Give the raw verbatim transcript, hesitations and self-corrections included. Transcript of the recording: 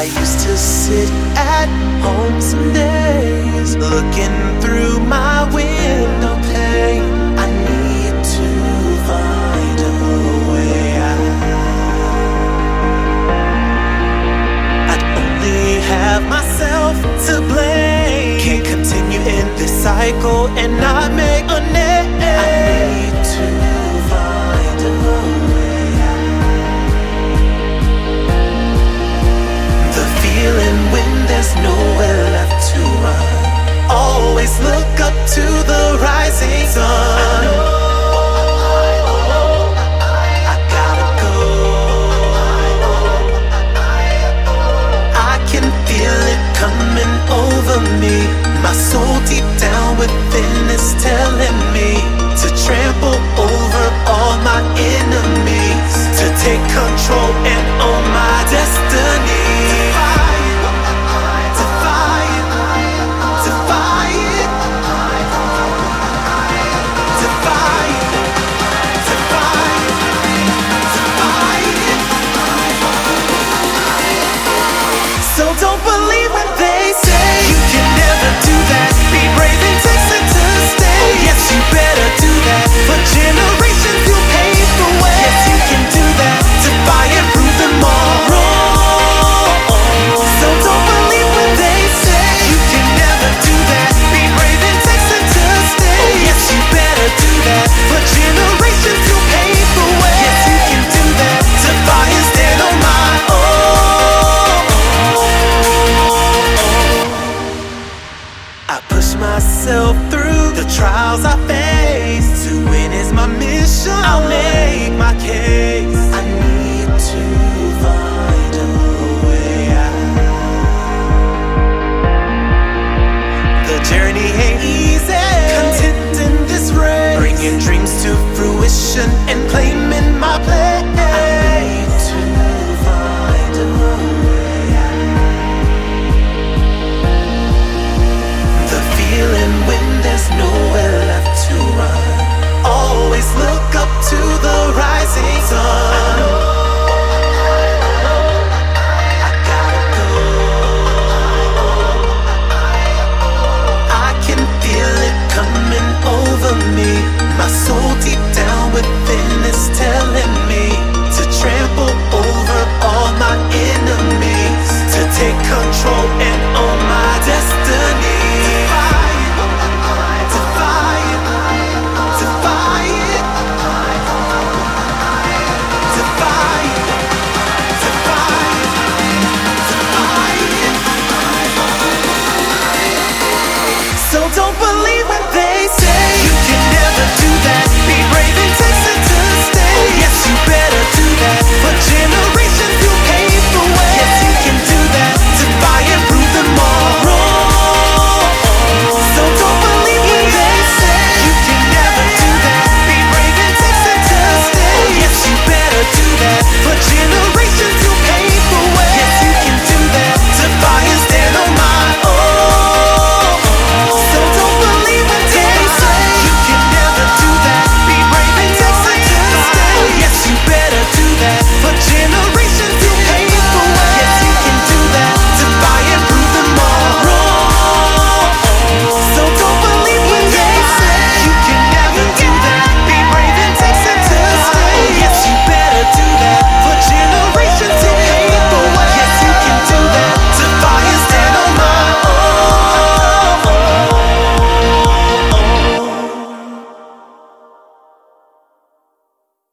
I used to sit at home some days, looking through my window pane. I need to find a way out. I'd only have myself to blame. Can't continue in this cycle and not make